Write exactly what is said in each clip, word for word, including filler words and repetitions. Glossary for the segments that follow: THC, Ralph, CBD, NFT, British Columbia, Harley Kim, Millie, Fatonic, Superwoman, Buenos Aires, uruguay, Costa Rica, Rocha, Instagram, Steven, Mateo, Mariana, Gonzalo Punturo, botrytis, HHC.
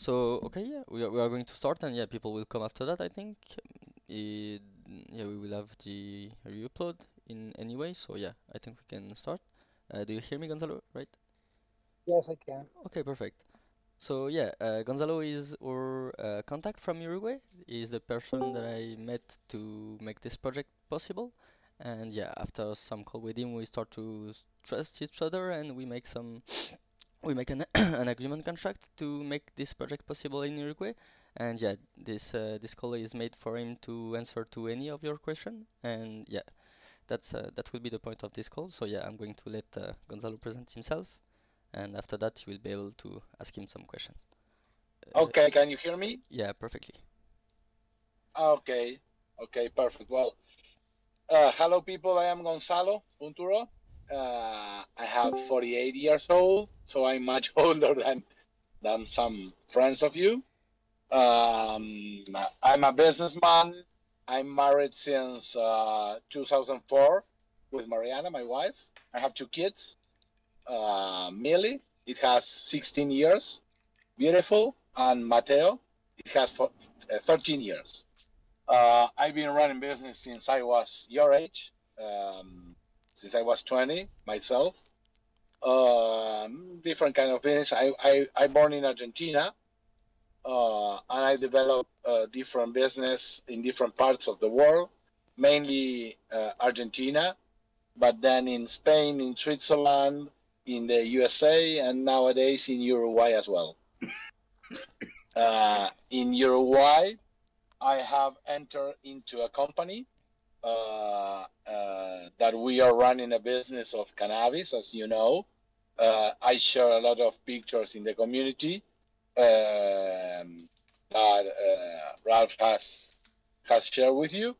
So okay, yeah, we are, we are going to start, and yeah, people will come after that, I think. It, yeah, we will have the re-upload in any way, so yeah, I think we can start. Uh, do you hear me, Gonzalo? Right? Yes, I can. Okay, perfect. So yeah, uh, Gonzalo is our uh, contact from Uruguay. He's the person that I met to make this project possible. And yeah, after some call with him, we start to trust each other, and we make some, we make an an agreement contract to make this project possible in Uruguay. And yeah, this uh, this call is made for him to answer to any of your question. And yeah, that's uh, that will be the point of this call. So yeah, I'm going to let uh, Gonzalo present himself. And after that, you will be able to ask him some questions. Okay, uh, can you hear me? Yeah, perfectly. Okay, okay, perfect. Well, uh, hello, people. I am Gonzalo Punturo. Uh, I have forty-eight years old, so I'm much older than than some friends of you. Um, I'm a businessman. I'm married since uh, two thousand four with Mariana, my wife. I have two kids. Uh, Millie, it has sixteen years, beautiful, and Mateo, it has for, uh, thirteen years. Uh, I've been running business since I was your age, um, since I was twenty myself. Um, different kind of business. I I, I born in Argentina, uh, and I developed uh, different business in different parts of the world, mainly uh, Argentina, but then in Spain, in Switzerland, in the U S A, and nowadays in Uruguay as well. Uh, in Uruguay, I have entered into a company uh, uh, that we are running a business of cannabis, as you know. Uh, I share a lot of pictures in the community um, that uh, Ralph has, has shared with you.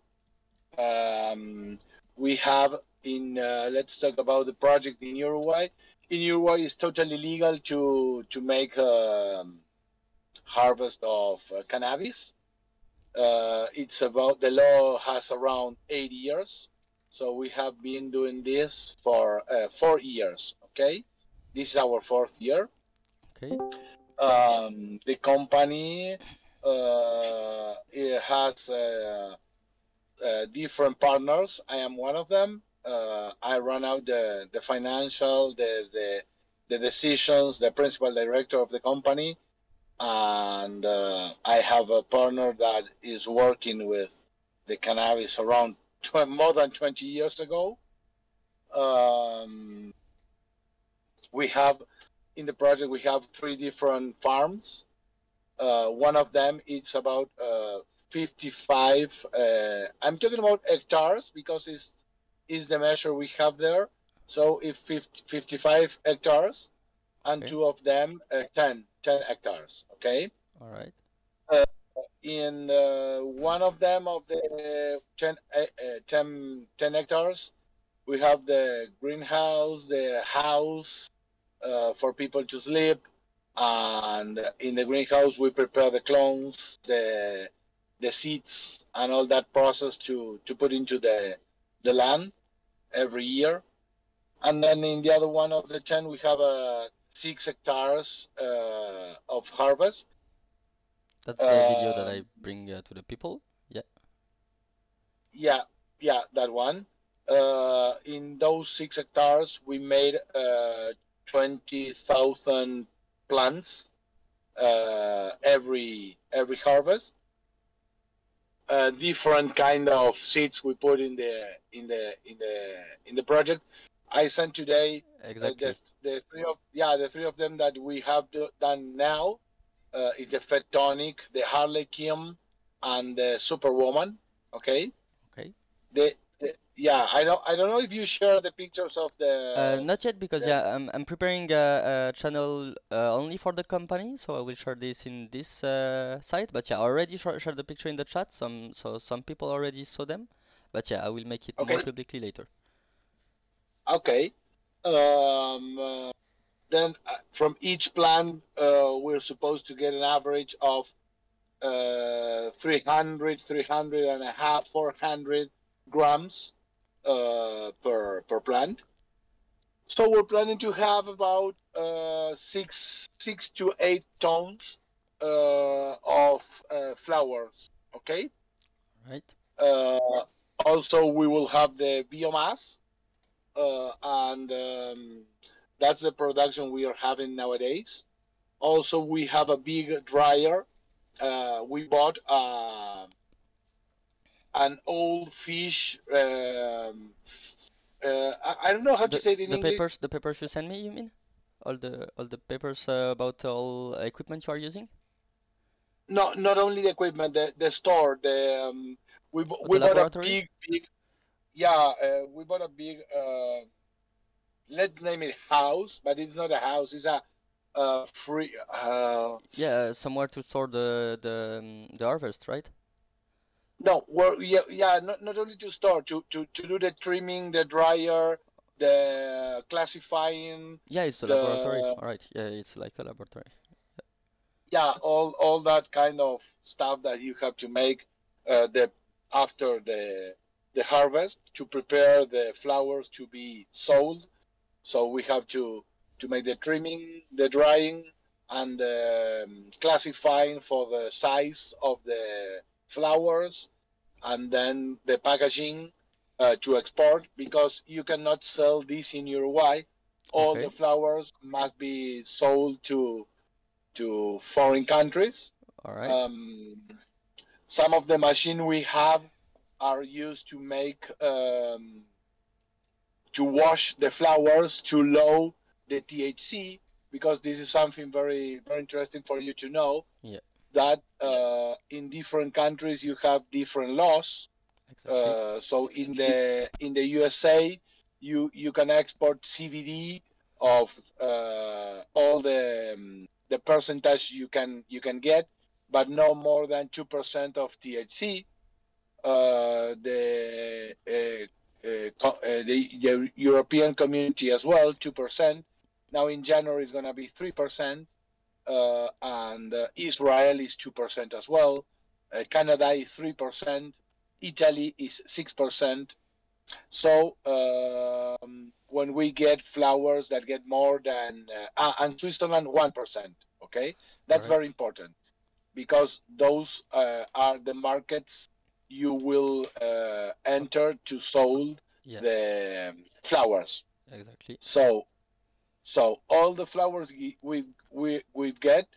Um, we have in, uh, let's talk about the project in Uruguay. In Uruguay, it's totally legal to to make a um, harvest of uh, cannabis. Uh, it's about, the law has around eight years, so we have been doing this for uh, four years. Okay, this is our fourth year. Okay. Um, the company uh, it has uh, uh, different partners. I am one of them. Uh, I run out the, the financial, the, the the decisions, the principal director of the company, and uh, I have a partner that is working with the cannabis around tw more than twenty years ago. Um, we have, in the project, we have three different farms. Uh, one of them, it's about uh, fifty-five, uh, I'm talking about hectares because it's is the measure we have there. So if fifty, fifty-five hectares, and okay, two of them, uh, ten, ten hectares, okay? All right. Uh, in uh, one of them, of the ten hectares, we have the greenhouse, the house uh, for people to sleep, and in the greenhouse, we prepare the clones, the, the seeds, and all that process to, to put into the, the land every year. And then in the other one of the ten, we have uh, six hectares uh, of harvest. That's the uh, video that I bring uh, to the people. Yeah. Yeah, yeah, that one. Uh, in those six hectares, we made uh, twenty thousand plants uh, every every harvest. Uh, different kind of seeds we put in the in the in the in the project. I sent today exactly uh, the, the three of yeah the three of them that we have do, done now. Uh, is the Fatonic, the Harley Kim, and the Superwoman. Okay. Okay. The, the yeah I don't I don't know if you share the pictures of the. Uh, not yet because the, yeah I'm I'm preparing a, a channel uh, only for the company, so I will share this in this uh, site. But yeah, I already sh shared the picture in the chat. Some so some people already saw them, but yeah, I will make it okay. more publicly later. Okay. Um, uh, then uh, from each plant, uh, we're supposed to get an average of uh, three hundred, three hundred and a half, four hundred grams uh, per per plant. So we're planning to have about uh, six six to eight tons uh, of uh, flowers, okay? Right. Uh, also, we will have the biomass, uh, and um, that's the production we are having nowadays. Also, we have a big dryer. Uh, we bought uh, an old fish. Um, uh, I, I don't know how the, to say it in the English. The papers, the papers you sent me, you mean? All the all the papers uh, about all equipment you are using? No, not only the equipment. The the store. The um, we oh, we the bought laboratory? a big big. Yeah, uh, we bought a big. Uh, let's name it house, but it's not a house. It's a uh free uh yeah somewhere to store the the um, the harvest, right? No, well, yeah, yeah not, not only to store, to, to to do the trimming, the dryer, the classifying. Yeah, it's a the, laboratory. All right. Yeah, it's like a laboratory. Yeah, all all that kind of stuff that you have to make uh the after the the harvest to prepare the flowers to be sold. So we have to to make the trimming, the drying, and the um, classifying for the size of the flowers, and then the packaging uh, to export, because you cannot sell this in Uruguay. All okay. the flowers must be sold to to foreign countries. All right. Um, some of the machine we have are used to make, um, to wash the flowers to low the T H C, because this is something very, very interesting for you to know, yeah. that uh, in different countries you have different laws. Exactly. Uh, so in the in the U S A, you you can export C B D of uh, all the um, the percentage you can you can get, but no more than two percent of T H C. Uh, the uh, Uh, co uh, the, the European community as well, two percent. Now in January it's going to be three percent, uh, and uh, Israel is two percent as well. Uh, Canada is three percent. Italy is six percent. So uh, when we get flowers that get more than, uh, and Switzerland one percent, okay? That's All right. very important, because those uh, are the markets you will uh, enter to sold yeah. the um, flowers. Exactly. So, so all the flowers we we we get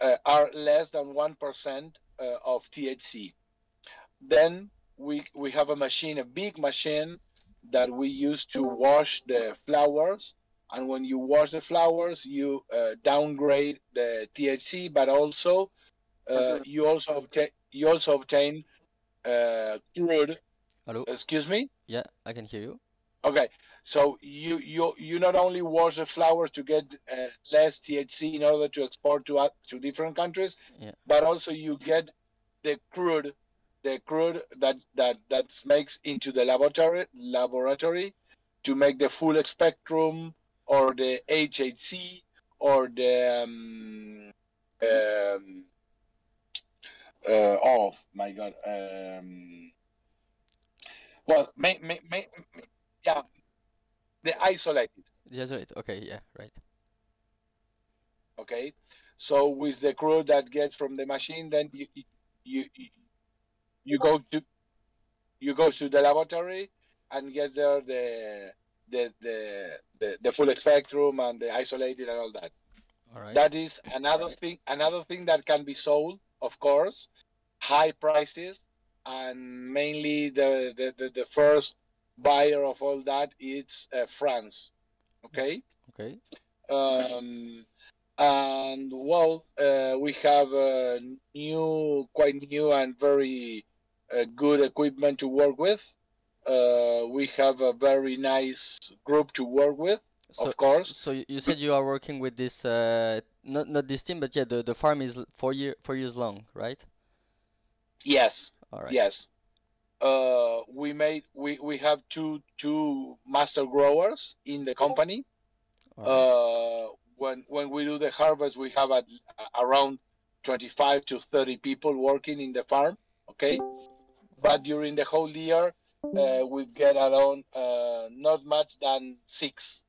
uh, are less than one percent uh, of T H C. Then we we have a machine, a big machine that we use to wash the flowers. And when you wash the flowers, you uh, downgrade the T H C, but also uh, you also obtain you also obtain Uh, crude. Hello. Excuse me? Yeah, I can hear you. Okay, so you you you not only wash the flowers to get uh, less T H C in order to export to uh, to different countries, yeah. but also you get the crude, the crude that that that makes into the laboratory laboratory to make the full spectrum or the H H C or the um, um, Uh, oh my God! Um, well, may, may, may, may, yeah, the isolated. The isolated. Okay, yeah, right. Okay, so with the crude that gets from the machine, then you you you go to you go to the laboratory and get there the the the the, the full spectrum and the isolated and all that. All right. That is another thing. Another thing that can be sold. Of course, high prices, and mainly the, the, the, the first buyer of all that is uh, France, okay? Okay. Um, and, well, uh, we have uh, new, quite new and very uh, good equipment to work with. Uh, we have a very nice group to work with, so, of course. So you said you are working with this... Uh... Not not this team, but yeah, the, the farm is four year four years long, right? Yes. All right. Yes. Uh, we made we, we have two two master growers in the company. Right. Uh, when when we do the harvest, we have at, around twenty-five to thirty people working in the farm. Okay, but during the whole year, uh, we get around uh, not much than six,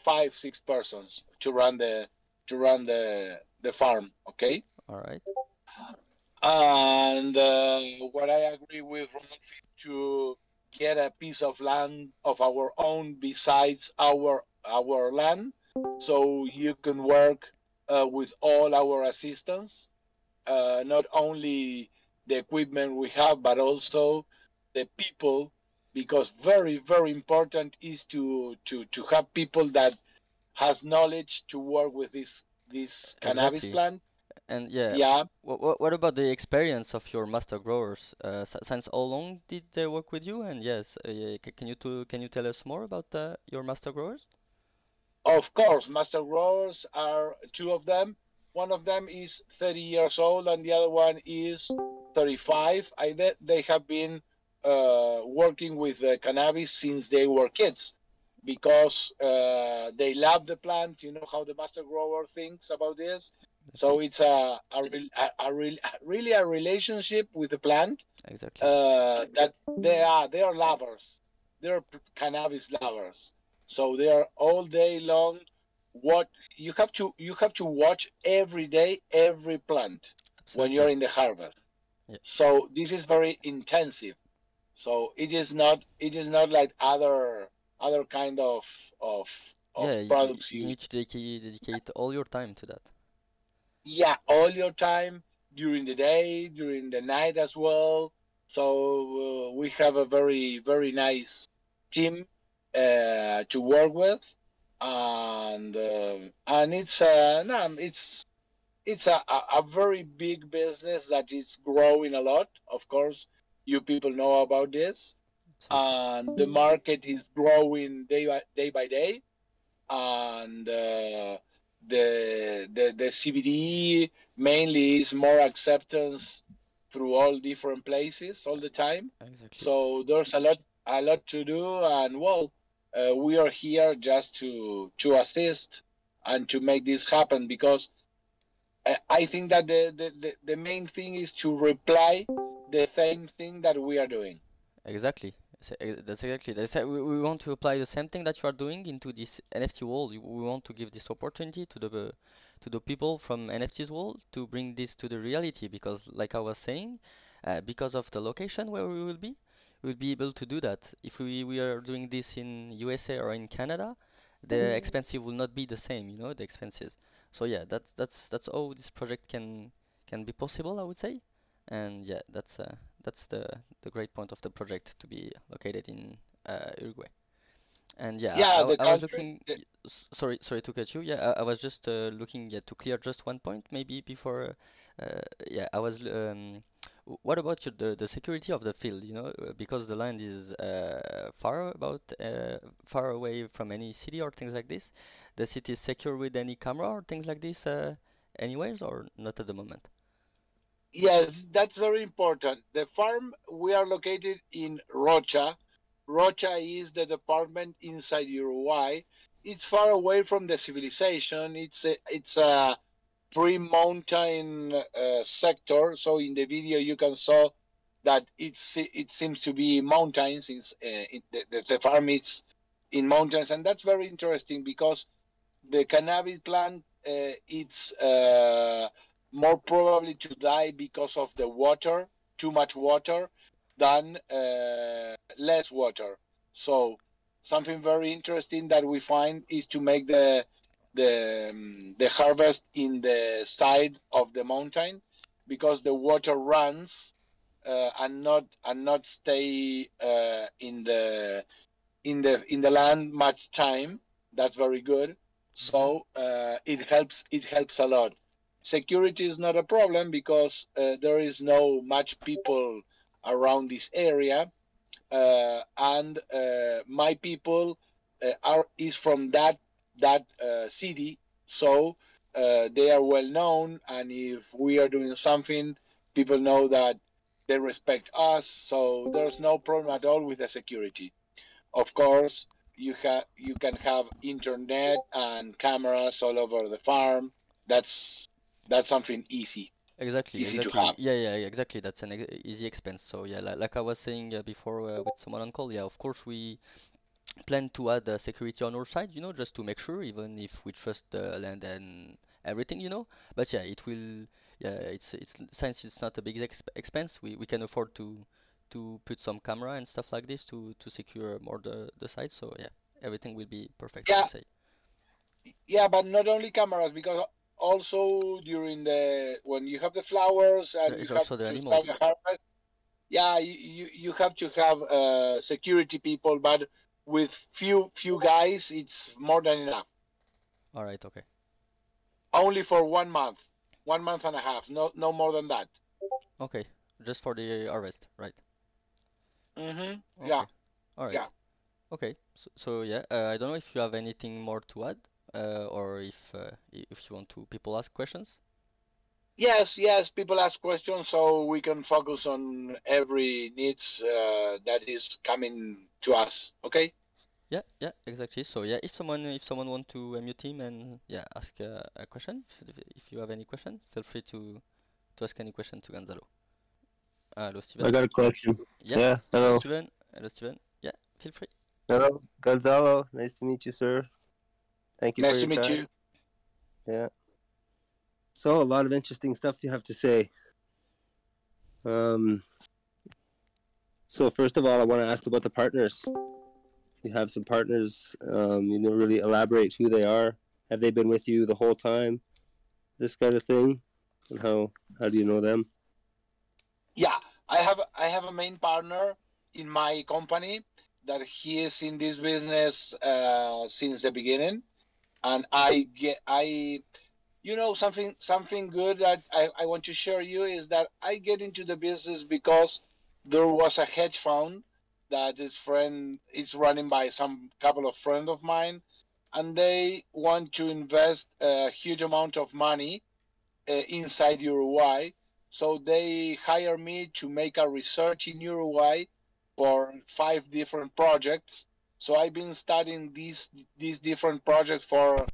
five six persons to run the. to run the the farm, okay? All right. And uh, what I agree with Ralph is to get a piece of land of our own besides our our land, so you can work uh, with all our assistance, uh, not only the equipment we have, but also the people, because very, very important is to to, to have people that has knowledge to work with this this cannabis exactly. plant. And yeah, yeah. What, what about the experience of your master growers? Uh, since how long did they work with you? And yes, uh, can you to, can you tell us more about uh, your master growers? Of course, master growers are two of them. One of them is thirty years old, and the other one is thirty-five. I they have been uh, working with uh, cannabis since they were kids, because uh, they love the plants. You know how the master grower thinks about this. So it's a, a, a, a, re, a really a relationship with the plant. Exactly. Uh, that they are they are lovers. They are cannabis lovers. So they are all day long. What you have to you have to watch every day, every plant Absolutely. When you're in the harvest. Yeah. So this is very intensive. So it is not it is not like other other kind of of, of yeah, products. You, you need to dedicate, dedicate all your time to that. Yeah, all your time, during the day, during the night as well. So uh, we have a very, very nice team uh, to work with, and uh, and it's uh, no, it's it's a, a very big business that is growing a lot. Of course, you people know about this, and the market is growing day by day by day, and. Uh, The, the the C B D mainly is more acceptance through all different places all the time. Exactly. So there's a lot a lot to do, and well, uh, we are here just to to assist and to make this happen, because I, I think that the, the, the, the main thing is to reply the same thing that we are doing. Exactly. That's exactly. That's, we, we want to apply the same thing that you are doing into this N F T world. We want to give this opportunity to the to the people from N F Ts world to bring this to the reality. Because, like I was saying, uh, because of the location where we will be, we'll be able to do that. If we we are doing this in U S A or in Canada, the mm-hmm. expenses will not be the same. You know, the expenses. So yeah, that's that's that's all this project can can be possible, I would say. And yeah, that's uh, that's the the great point of the project, to be located in uh, Uruguay. And yeah, yeah I, I, I was looking. Yeah. Sorry, sorry to cut you. Yeah, I, I was just uh, looking yeah, to clear just one point, maybe before. Uh, yeah, I was. Um, what about your, the the security of the field? You know, because the land is uh, far about uh, far away from any city or things like this. The city is secure with any camera or things like this, uh, anyways, or not at the moment. Yes, that's very important. The farm, we are located in Rocha. Rocha is the department inside Uruguay. It's far away from the civilization. It's a, it's a pre-mountain uh, sector. So in the video you can saw that it's it seems to be mountains. It's, uh, it, the, the farm is in mountains, and that's very interesting because the cannabis plant uh, it's. Uh, more probably to die because of the water, too much water, than uh, less water. So something very interesting that we find is to make the the um, the harvest in the side of the mountain, because the water runs uh, and not and not stay uh, in the in the in the land much time. That's very good. So uh, it helps it helps a lot. Security is not a problem because uh, there is no much people around this area, uh, and uh, my people uh, are is from that that uh, city, so uh, they are well known. And if we are doing something, people know that they respect us. So there's no problem at all with the security. Of course, you have you can have internet and cameras all over the farm. That's That's something easy. Exactly. Easy exactly. to have. Yeah, yeah, exactly. That's an ex easy expense. So yeah, li like I was saying uh, before uh, with someone on call. Yeah, of course we plan to add uh, security on our side. You know, just to make sure, even if we trust the land and everything, you know. But yeah, it will. Yeah, it's it's since it's not a big exp expense, we we can afford to to put some camera and stuff like this to to secure more the the site. So yeah, everything will be perfect. Yeah. I would say. Yeah, but not only cameras, because also during the when you have the flowers and you have to start the harvest. Yeah, you you have to have uh, security people, but with few few guys, it's more than enough. All right. Okay. Only for one month, one month and a half. No, no more than that. Okay, just for the harvest, right? Mm-hmm. Okay. Yeah. All right. Yeah. Okay. So, so yeah, uh, I don't know if you have anything more to add, uh, or if uh, if you want to people ask questions. Yes, yes, people ask questions, so we can focus on every needs uh, that is coming to us. Okay. Yeah, yeah, exactly. So yeah, if someone if someone want to unmute him and yeah, ask uh, a question, if, if you have any question, feel free to to ask any question to Gonzalo. Hello, Steven. I got a question. Yeah. yeah hello. Steven. Hello, Steven. Yeah, feel free. Hello, Gonzalo. Nice to meet you, sir. Thank you. Nice for your to meet time. you. Yeah. So a lot of interesting stuff you have to say. Um, so first of all, I want to ask about the partners. You have some partners. Um, you know, really elaborate who they are. Have they been with you the whole time? This kind of thing. And how how do you know them? Yeah, I have I have a main partner in my company that he is in this business uh, since the beginning, and I get I. You know, something something good that I, I want to share you is that I get into the business because there was a hedge fund that is friend is running by some couple of friends of mine, and they want to invest a huge amount of money uh, inside Uruguay. So they hire me to make a research in Uruguay for five different projects. So I've been studying these these different projects for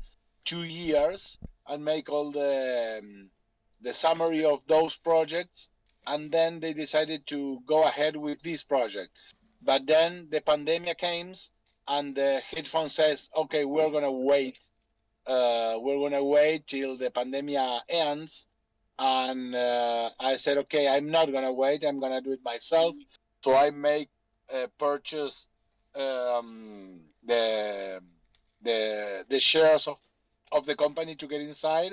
two years. And make all the um, the summary of those projects, and then they decided to go ahead with this project. But then the pandemic came, and the hedge fund says, "Okay, we're gonna wait. Uh, we're gonna wait till the pandemic ends." And uh, I said, "Okay, I'm not gonna wait. I'm gonna do it myself." So I make uh, purchase um, the the the shares of. of the company to get inside,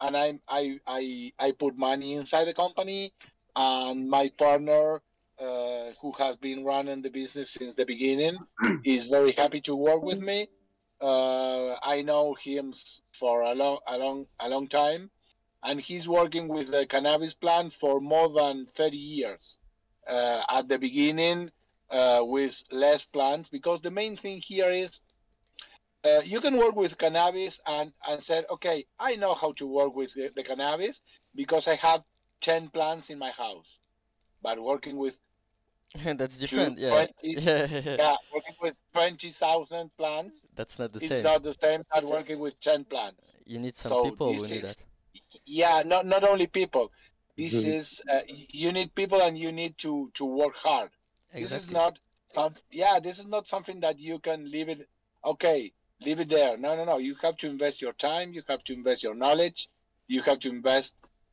and I I I, I put money inside the company, and my partner, uh, who has been running the business since the beginning, is very happy to work with me. Uh, I know him for a long a long a long time, and he's working with the cannabis plant for more than thirty years. Uh, at the beginning, uh, with less plants, because the main thing here is. Uh, you can work with cannabis and, and said, okay, I know how to work with the, the cannabis because I have ten plants in my house. But working with that's different, yeah. yeah, working with twenty thousand plants, that's not the it's same. It's not the same as working with ten plants. You need some so people who need that. Yeah, not, not only people. This mm-hmm. is, uh, you need people and you need to, to work hard. Exactly. This is not some, yeah, this is not something that you can leave it, okay. Leave it there. No, no, no. You have to invest your time. You have to invest your knowledge. You have to invest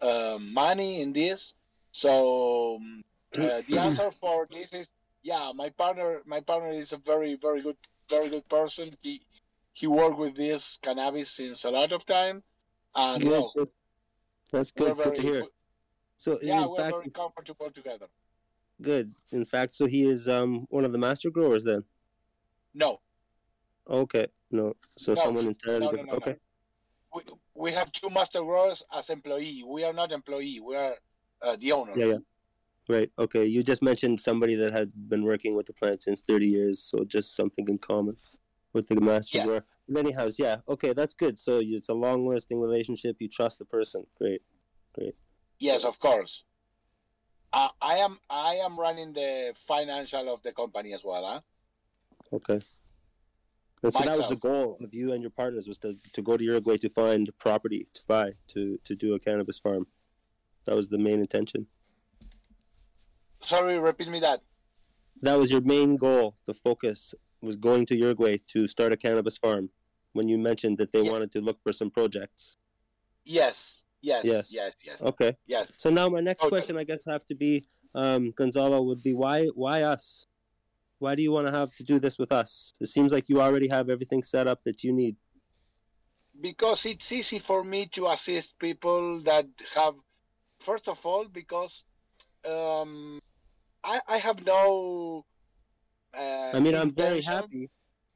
uh, money in this. So uh, the answer for this is, yeah, my partner, my partner is a very, very good, very good person. He he worked with this cannabis since a lot of time. And yeah, so that's good, very, good to hear. So yeah, in we're fact, very comfortable together. Good. In fact, so he is um, one of the master growers then. No. Okay. No, so no, someone entirely. No, no, no, okay. No. We we have two master growers as employee. We are not employee. We are uh, the owners. Yeah, yeah. Right. Okay. You just mentioned somebody that had been working with the plant since thirty years. So just something in common with the master yeah. grower. Anyhow, yeah. Okay, that's good. So you, it's a long-lasting relationship. You trust the person. Great. Great. Yes, of course. Uh, I am. I am running the financial of the company as well. Huh? Okay. And so myself. That was the goal of you and your partners, was to, to go to Uruguay to find property to buy, to, to do a cannabis farm. That was the main intention. Sorry, repeat me that. That was your main goal. The focus was going to Uruguay to start a cannabis farm when you mentioned that they yeah. wanted to look for some projects. Yes. Yes. Yes. Yes. Yes. Okay. Yes. So now my next oh, question, no. I guess, have to be, um, Gonzalo, would be why? Why us? Why do you want to have to do this with us? It seems like you already have everything set up that you need. Because it's easy for me to assist people that have, first of all, because um, I, I have no. Uh, I mean, I'm very happy.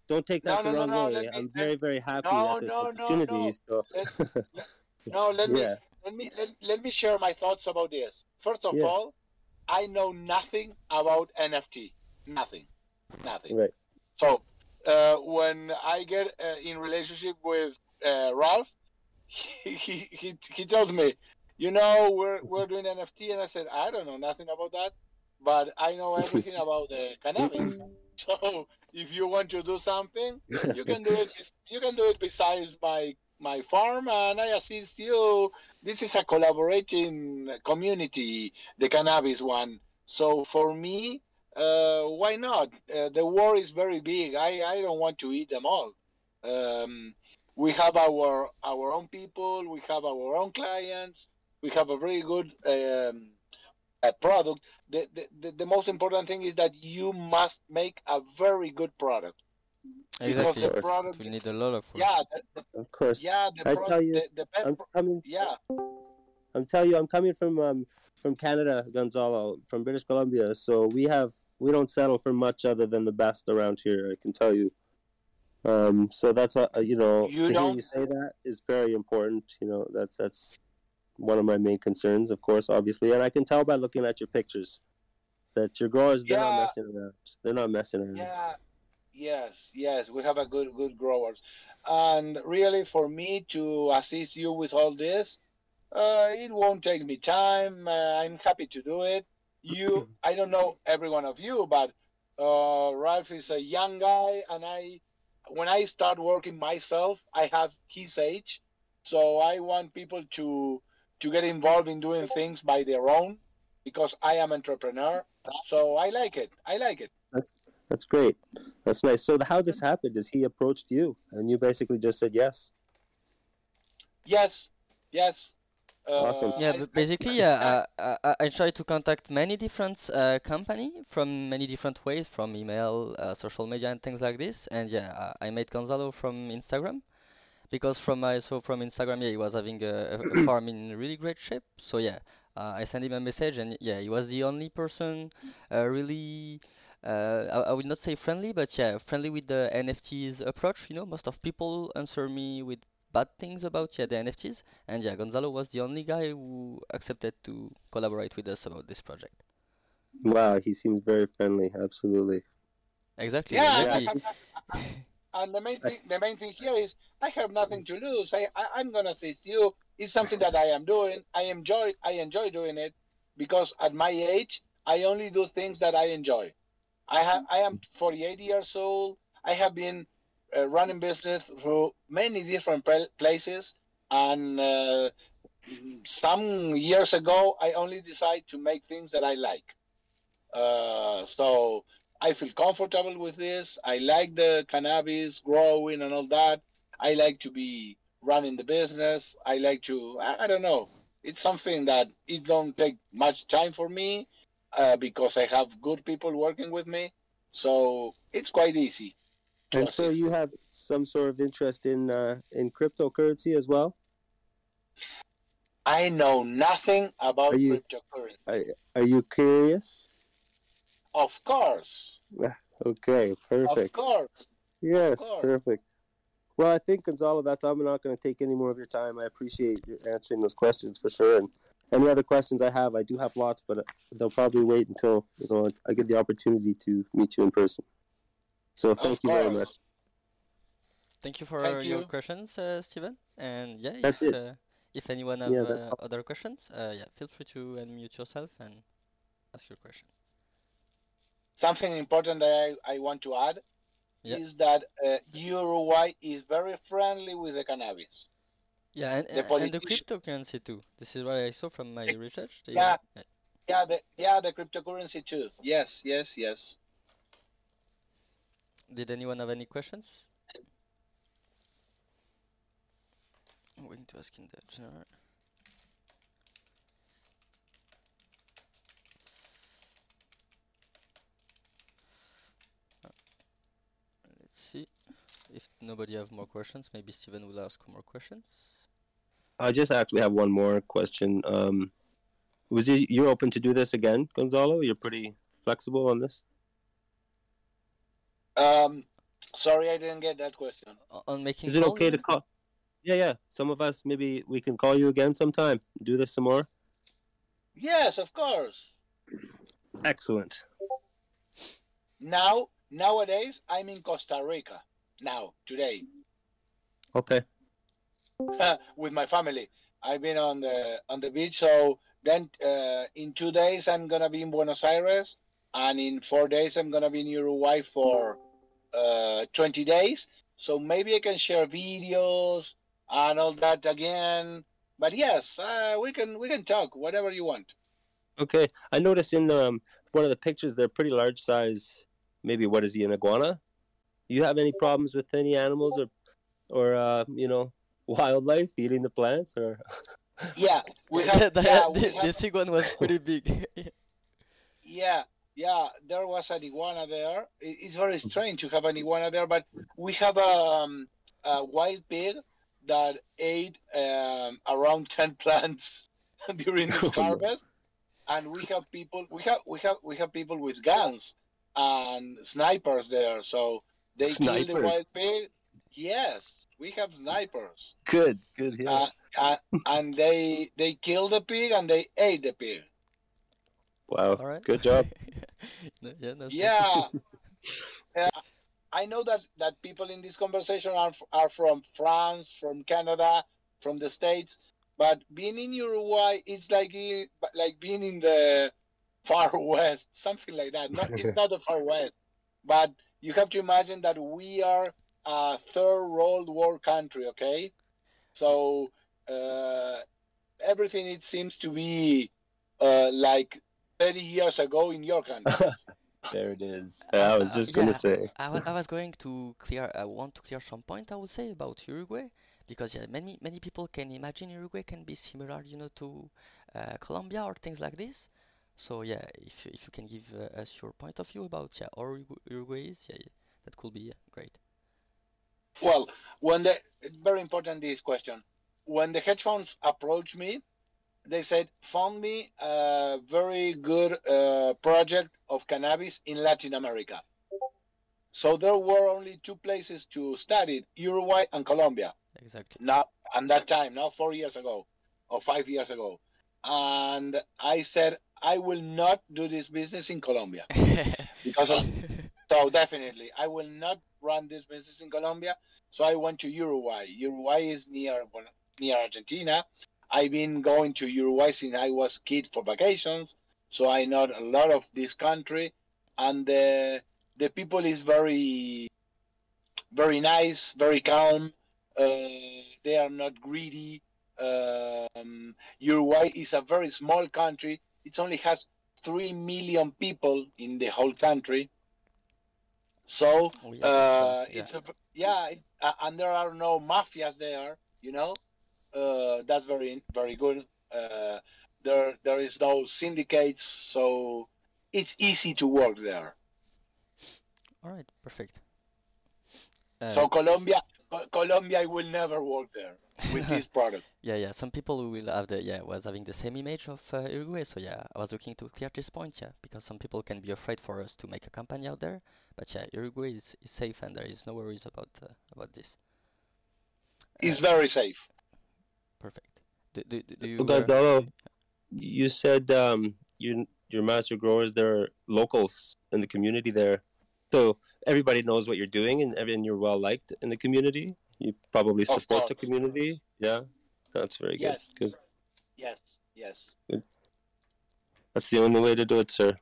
Don't take that no, the no, wrong no, no, way. I'm me, very, very happy no, at this no, opportunity. No, no. So. Let, no, let yeah. me let me let, let me share my thoughts about this. First of yeah. all, I know nothing about N F T. Nothing, nothing. Right. So uh, when I get uh, in relationship with uh, Ralph, he he he, he tells me, you know, we're we're doing N F T, and I said, I don't know nothing about that, but I know everything about the cannabis. So if you want to do something, you can do it. You can do it besides my my farm, and I assist you. This is a collaborating community, the cannabis one. So for me, uh, why not? Uh, the world is very big. I, I don't want to eat them all. Um, we have our our own people. We have our own clients. We have a very good um, a product. The, the the most important thing is that you must make a very good product. Exactly. Because the product will need a lot of food. Yeah, the, the, of course. Yeah, the I product, tell you, the, the best I'm coming. Yeah, I'm telling you, I'm coming from um from Canada, Gonzalo, from British Columbia. So we have we don't settle for much other than the best around here. I can tell you. Um, so that's a uh, you know you to don't... hear you say that is very important. You know, that's that's one of my main concerns, of course, obviously, and I can tell by looking at your pictures that your growers they're yeah. not messing around. They're not messing around. Yeah. Yes, yes, we have a good, good growers, and really for me to assist you with all this, uh, it won't take me time. Uh, I'm happy to do it. You, I don't know every one of you, but uh, Ralph is a young guy, and I, when I start working myself, I have his age, so I want people to to get involved in doing things by their own, because I am an entrepreneur. So I like it. I like it. That's- That's great. That's nice. So the, how this happened is he approached you, and you basically just said yes. Yes, yes. Uh, awesome. Yeah, but basically, uh, I, I, I tried to contact many different uh, companies from many different ways, from email, uh, social media, and things like this. And yeah, I, I met Gonzalo from Instagram, because from I saw so from Instagram, yeah, he was having a, a farm in really great shape. So yeah, uh, I sent him a message, and yeah, he was the only person uh, really. Uh, I, I would not say friendly, but yeah, friendly with the N F Ts approach. You know, most of people answer me with bad things about yeah the N F Ts, and yeah, Gonzalo was the only guy who accepted to collaborate with us about this project. Wow, he seemed very friendly. Absolutely. Exactly. Yeah. yeah. I, I, I, and the main thing, the main thing here is I have nothing to lose. I, I I'm gonna assist you. It's something that I am doing. I enjoy I enjoy doing it because at my age I only do things that I enjoy. I have. I am forty-eight years old. I have been uh, running business through many different pl- places, and uh, some years ago, I only decided to make things that I like. Uh, so I feel comfortable with this. I like the cannabis growing and all that. I like to be running the business. I like to. I, I don't know. It's something that it don't take much time for me. Uh, because I have good people working with me, so it's quite easy. And so you have some sort of interest in uh, in cryptocurrency as well? I know nothing about are you, cryptocurrency. Are, are you curious? Of course. Okay, perfect. Of course. Yes, of course. Perfect. Well, I think, Gonzalo, that's I'm not going to take any more of your time. I appreciate you answering those questions for sure. And, any other questions I have, I do have lots, but they'll probably wait until you know I get the opportunity to meet you in person. So thank you very much. Thank you for thank your you. questions, uh, Steven. And yeah, that's if, it. Uh, if anyone has yeah, uh, other questions, uh, yeah, feel free to unmute yourself and ask your question. Something important that I, I want to add yeah. is that uh, Uruguay is very friendly with the cannabis. Yeah, and the, and the cryptocurrency too. This is what I saw from my research. Yeah, yeah, yeah the, yeah, the cryptocurrency too. Yes, yes, yes. Did anyone have any questions? I'm going to ask in the chat. Let's see if nobody have more questions. Maybe Steven will ask more questions. I just actually have one more question. Um, was you you're open to do this again, Gonzalo? You're pretty flexible on this. Um, sorry, I didn't get that question. On making. Is it okay to call? Yeah, yeah. Some of us, maybe we can call you again sometime. Do this some more. Yes, of course. Excellent. Now, nowadays, I'm in Costa Rica. Now, today. Okay. With my family, I've been on the on the beach. So then, uh, in two days, I'm gonna be in Buenos Aires, and in four days, I'm gonna be in Uruguay for uh, twenty days. So maybe I can share videos and all that again. But yes, uh, we can we can talk whatever you want. Okay, I noticed in um, one of the pictures they're pretty large size. Maybe what is he, an iguana? You have any problems with any animals or or uh, you know? Wildlife eating the plants, or yeah, we have, yeah, we have this iguana was pretty big. yeah, yeah, there was an iguana there. It's very strange to have an iguana there, but we have um, a wild pig that ate um, around ten plants during this harvest, and we have people, we have, we have, we have people with guns and snipers there, so they snipers. Kill the wild pig. Yes. We have snipers. Good, good. Yeah. Uh, uh, and they they killed the pig and they ate the pig. Wow! Right. Good job. no, yeah, that's yeah. uh, I know that, that people in this conversation are are from France, from Canada, from the States, but being in Uruguay, it's like like being in the far west, something like that. Not, it's not the far west, but you have to imagine that we are. A third world war country, okay? So uh, everything it seems to be uh, like thirty years ago in your country. There it is. I was just uh, gonna yeah, say. I was I was going to clear. I want to clear some point. I would say about Uruguay because yeah, many many people can imagine Uruguay can be similar, you know, to uh, Colombia or things like this. So yeah, if if you can give uh, us your point of view about yeah, or Uruguay is yeah, that could be yeah, great. Well, when the very important this question, when the hedge funds approached me, they said, "Found me a very good uh, project of cannabis in Latin America." So there were only two places to study: Uruguay and Colombia. Exactly. Now, at that time, now four years ago, or five years ago, and I said, "I will not do this business in Colombia because." Of So definitely, I will not run this business in Colombia. So I went to Uruguay. Uruguay is near near Argentina. I've been going to Uruguay since I was a kid for vacations. So I know a lot of this country, and the the people is very very nice, very calm. Uh, they are not greedy. Um, Uruguay is a very small country. It only has three million people in the whole country. So, oh, yeah, uh, so yeah. it's a, yeah, it, uh, and there are no mafias there, you know. Uh, that's very, very good. Uh, there, there is no syndicates, so it's easy to work there. All right, perfect. Uh, so Colombia, Colombia, I will never work there with this product. Yeah, yeah. Some people will have the yeah was having the same image of uh, Uruguay. So yeah, I was looking to clear this point. Yeah, because some people can be afraid for us to make a campaign out there. But yeah, Uruguay is, is safe, and there is no worries about uh, about this. It's uh, very safe. Perfect. Do, do, do you Gonzalo, were... you said um, you your master growers they're locals in the community there. So everybody knows what you're doing, and and you're well liked in the community. You probably support the community. Yeah, that's very good. Yes. Good. Yes. Yes. Good. That's the only way to do it, sir.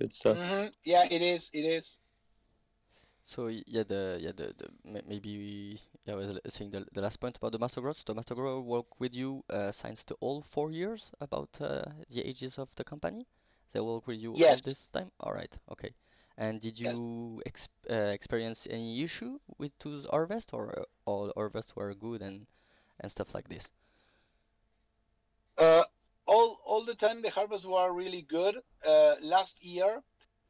Good stuff. Mm-hmm. Yeah, it is. It is. So yeah, the yeah the, the maybe I was saying the the last point about the master growers. So the master grower work with you uh, since the all four years about uh, the ages of the company. They work with you yes. all this time. All right. Okay. And did you yes. ex uh, experience any issue with those harvests, or all harvests were good and and stuff like this? Uh, all all the time the harvests were really good. Uh, last year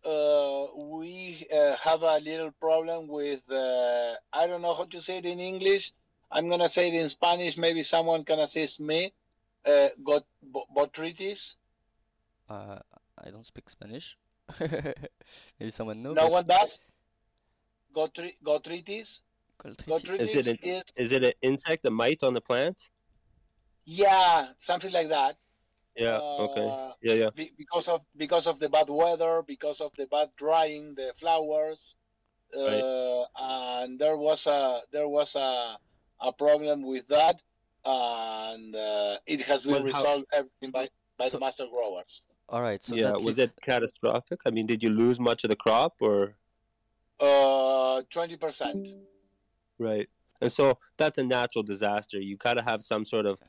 uh, we uh, have a little problem with uh, I don't know how to say it in English. I'm gonna say it in Spanish. Maybe someone can assist me. Uh, got botrytis. Uh, I don't speak Spanish. Maybe someone knows. No one does. Gotri Gotritis. Gotritis. Is it an is, is it an insect, a mite on the plant? Yeah, something like that. Yeah. Uh, okay. Yeah, yeah. Be because of because of the bad weather, because of the bad drying the flowers, uh, right. and there was a there was a a problem with that, and uh, it has been was resolved how... everything by by so... the master growers. All right. So yeah. Was it catastrophic? I mean, did you lose much of the crop or? Uh, twenty percent. Right. And so that's a natural disaster. You gotta have some sort of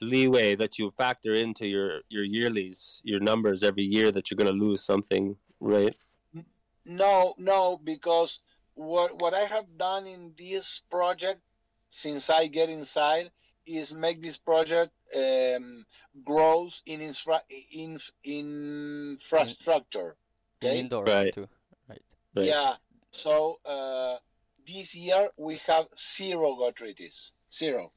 leeway that you factor into your, your yearlies, your numbers every year that you're gonna lose something, right? No, no, because what what I have done in this project since I get inside is make this project um, grows in infra in in infrastructure. Okay? Indoor, right. Too. Right. Right. Yeah. So uh, this year we have zero botrytis, zero.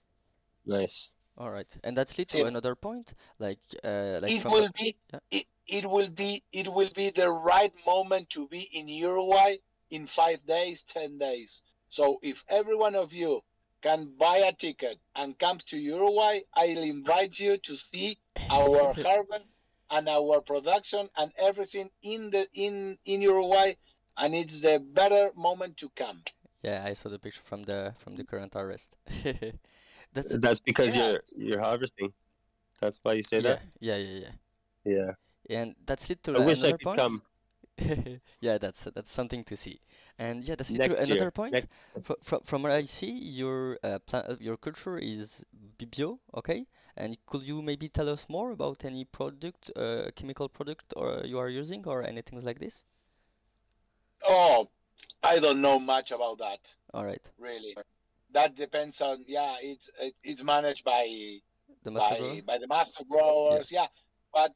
Nice. All right, and that's lead to another point. Like, uh, like it from will the... be, yeah. it, it will be, it will be the right moment to be in Uruguay in five days, ten days. So if every one of you can buy a ticket and come to Uruguay, I'll invite you to see our harvest and our production and everything in the in in Uruguay. And it's the better moment to come. Yeah, I saw the picture from the from the current harvest. that's that's because yeah. you're you're harvesting. That's why you say yeah, that. Yeah, yeah, yeah. Yeah. And that's it to I wish I could point. come. yeah, that's that's something to see. And yeah, that's Next another year. point. From from what I see, your uh, plant, your culture is bio, okay? And could you maybe tell us more about any product, uh, chemical product, or you are using, or anything like this? Oh, I don't know much about that. All right. Really, that depends on yeah. It's it, it's managed by the master by, grower? by the master growers. Yeah, yeah. but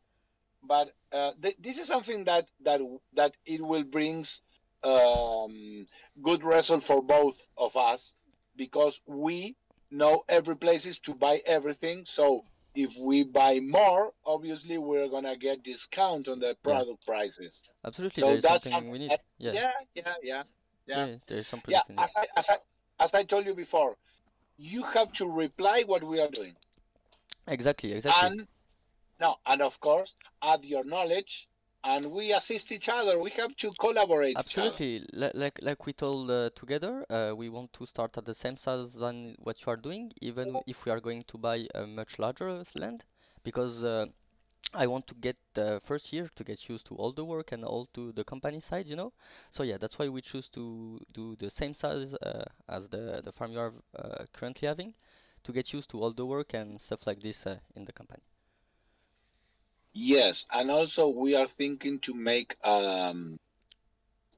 but uh, th this is something that that that it will brings um, good result for both of us because we know every places to buy everything. So if we buy more, obviously we're gonna get discount on the product yeah. prices. Absolutely, so that's something we need. That, yeah. yeah, yeah, yeah, yeah. yeah there's some yeah, as I, as I as I told you before, you have to reply what we are doing. Exactly, exactly. And no, and of course, add your knowledge, and we assist each other. We have to collaborate. Absolutely, like like we told uh, together, uh, we want to start at the same size than what you are doing, even if we are going to buy a much larger land, because. Uh, I want to get the first year to get used to all the work and all to the company side, you know. So yeah, that's why we choose to do the same size uh, as the the farm you are uh, currently having, to get used to all the work and stuff like this uh, in the company. Yes, and also we are thinking to make um,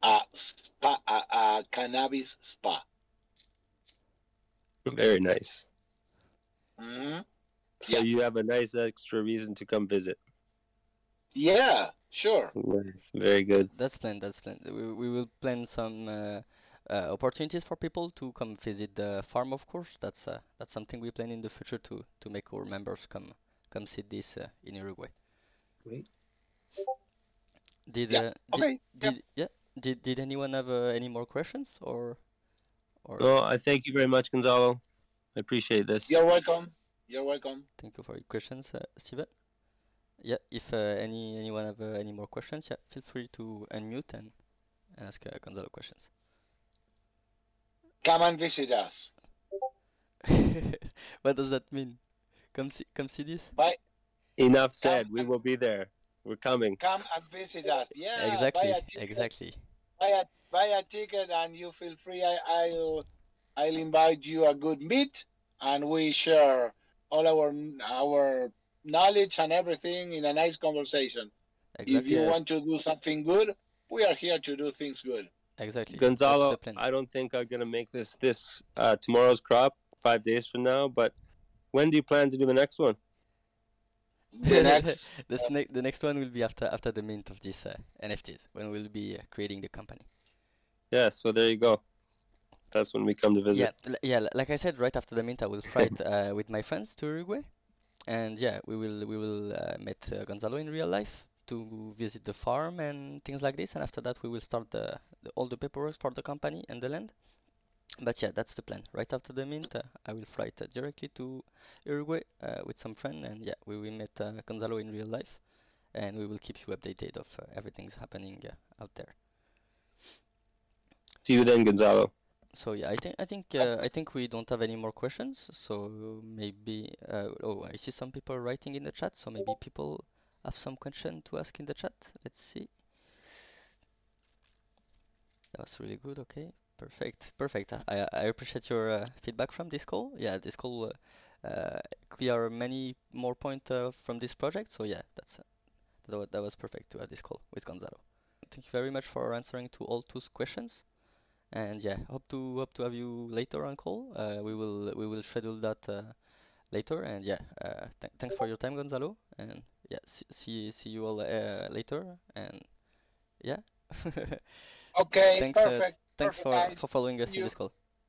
a spa, a, a cannabis spa. Very nice. Mm-hmm. So yeah. you have a nice extra reason to come visit. Yeah, sure. Yes, very good. That's planned. That's planned. We, we will plan some uh, uh, opportunities for people to come visit the farm. Of course, that's uh, that's something we plan in the future to to make our members come come see this uh, in Uruguay. Great. Did yeah. uh, did, okay. Did, yeah. yeah. Did did anyone have uh, any more questions or? Or? No, I thank you very much, Gonzalo. I appreciate this. You're welcome. You're welcome. Thank you for your questions, uh, Steven. Yeah, if uh, any anyone have uh, any more questions, yeah, feel free to unmute and ask uh, Gonzalo questions. Come and visit us. What does that mean? Come see, come see this. Bye. Enough said. Come we will be there. We're coming. Come and visit us. Yeah. Exactly. Buy a exactly. Buy a buy a ticket, and you feel free. I I'll I'll invite you a good meat, and we share all our our knowledge and everything in a nice conversation. Exactly. If you yeah. want to do something good, we are here to do things good. Exactly. Gonzalo, I don't think I'm gonna make this this uh, tomorrow's crop five days from now, but When do you plan to do the next one? The next, the, uh, ne the next one will be after after the mint of these uh, N F Ts, when we'll be uh, creating the company. Yeah, so there you go. That's when we come to visit. Yeah, yeah. Like I said, right after the mint, I will fly uh, with my friends to Uruguay, and yeah, we will we will uh, meet uh, Gonzalo in real life to visit the farm and things like this. And after that, we will start the, the all the paperwork for the company and the land. But yeah, that's the plan. Right after the mint, uh, I will fly uh, directly to Uruguay uh, with some friend, and yeah, we will meet uh, Gonzalo in real life, and we will keep you updated of uh, everything's happening uh, out there. See you then, Gonzalo. So yeah, I think I think uh, I think we don't have any more questions. So maybe uh, oh, I see some people writing in the chat. So maybe people have some question to ask in the chat. Let's see. That was really good. Okay. Perfect, perfect. I, I appreciate your uh, feedback from this call. Yeah, this call uh, uh, clear many more points uh, from this project. So yeah, that's uh, that, was, that was perfect to have this call with Gonzalo. Thank you very much for answering to all those questions. And yeah, hope to hope to have you later on call. Uh, we will we will schedule that uh, later. And yeah, uh, th thanks for your time, Gonzalo. And yeah, see see, see you all uh, later. And yeah. Okay, thanks, perfect. Uh, Thanks for, for following us in this call.